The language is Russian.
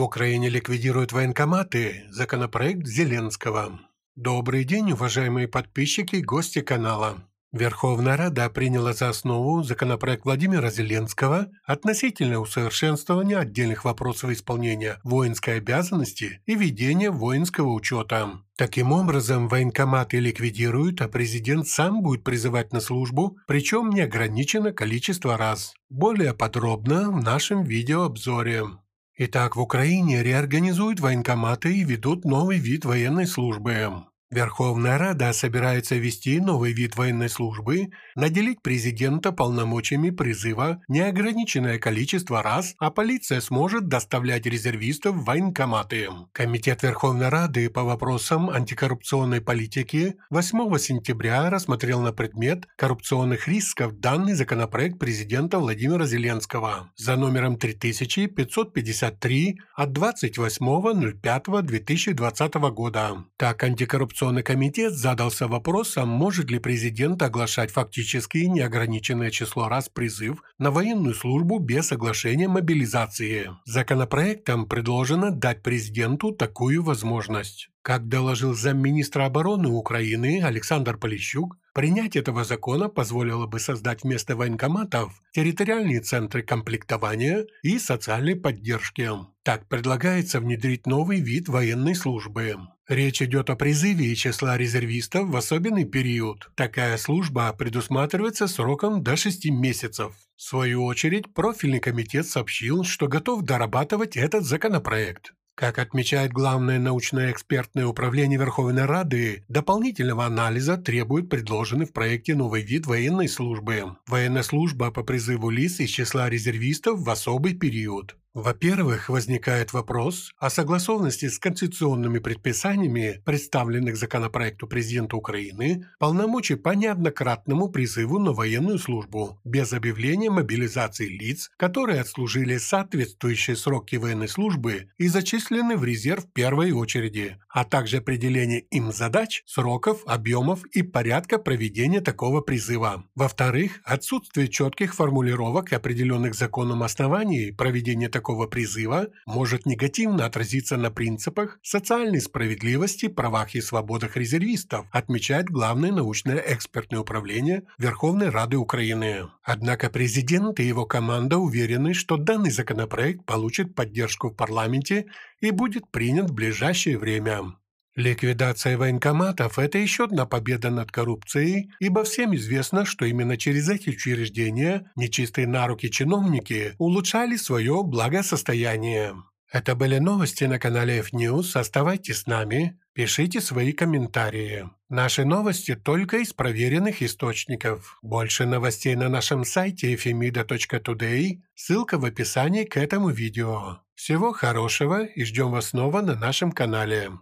В Украине ликвидируют военкоматы. Законопроект Зеленского. Добрый день, уважаемые подписчики и гости канала. Верховная Рада приняла за основу законопроект Владимира Зеленского относительно усовершенствования отдельных вопросов исполнения воинской обязанности и ведения воинского учета. Таким образом, военкоматы ликвидируют, а президент сам будет призывать на службу, причем неограничено количество раз. Более подробно в нашем видеообзоре. Итак, в Украине реорганизуют военкоматы и ведут новый вид военной службы. Верховная Рада собирается ввести новый вид военной службы, наделить президента полномочиями призыва неограниченное количество раз, а полиция сможет доставлять резервистов в военкоматы. Комитет Верховной Рады по вопросам антикоррупционной политики 8 сентября рассмотрел на предмет коррупционных рисков данный законопроект президента Владимира Зеленского за номером 3553 от 28.05.2020 года. Так, Конституционный комитет задался вопросом, может ли президент оглашать фактически неограниченное число раз призыв на военную службу без соглашения мобилизации. Законопроектом предложено дать президенту такую возможность. Как доложил замминистра обороны Украины Александр Полищук, принятие этого закона позволило бы создать вместо военкоматов территориальные центры комплектования и социальной поддержки. Так предлагается внедрить новый вид военной службы. Речь идет о призыве числа резервистов в особенный период. Такая служба предусматривается сроком до 6 месяцев. В свою очередь, профильный комитет сообщил, что готов дорабатывать этот законопроект. Как отмечает Главное научно-экспертное управление Верховной Рады, дополнительного анализа требует предложенный в проекте новый вид военной службы. Военная служба по призыву лиц из числа резервистов в особый период. Во-первых, возникает вопрос о согласованности с конституционными предписаниями, представленных законопроекту президента Украины, полномочий по неоднократному призыву на военную службу, без объявления мобилизации лиц, которые отслужили соответствующие сроки военной службы и зачислены в резерв в первой очереди, а также определение им задач, сроков, объемов и порядка проведения такого призыва. Во-вторых, отсутствие четких формулировок и определенных законом оснований проведения такого призыва может негативно отразиться на принципах социальной справедливости, правах и свободах резервистов, отмечает Главное научно-экспертное управление Верховной Рады Украины. Однако президент и его команда уверены, что данный законопроект получит поддержку в парламенте и будет принят в ближайшее время. Ликвидация военкоматов – это еще одна победа над коррупцией, ибо всем известно, что именно через эти учреждения нечистые на руки чиновники улучшали свое благосостояние. Это были новости на канале F-News. Оставайтесь с нами, пишите свои комментарии. Наши новости только из проверенных источников. Больше новостей на нашем сайте efemida.today, ссылка в описании к этому видео. Всего хорошего и ждем вас снова на нашем канале.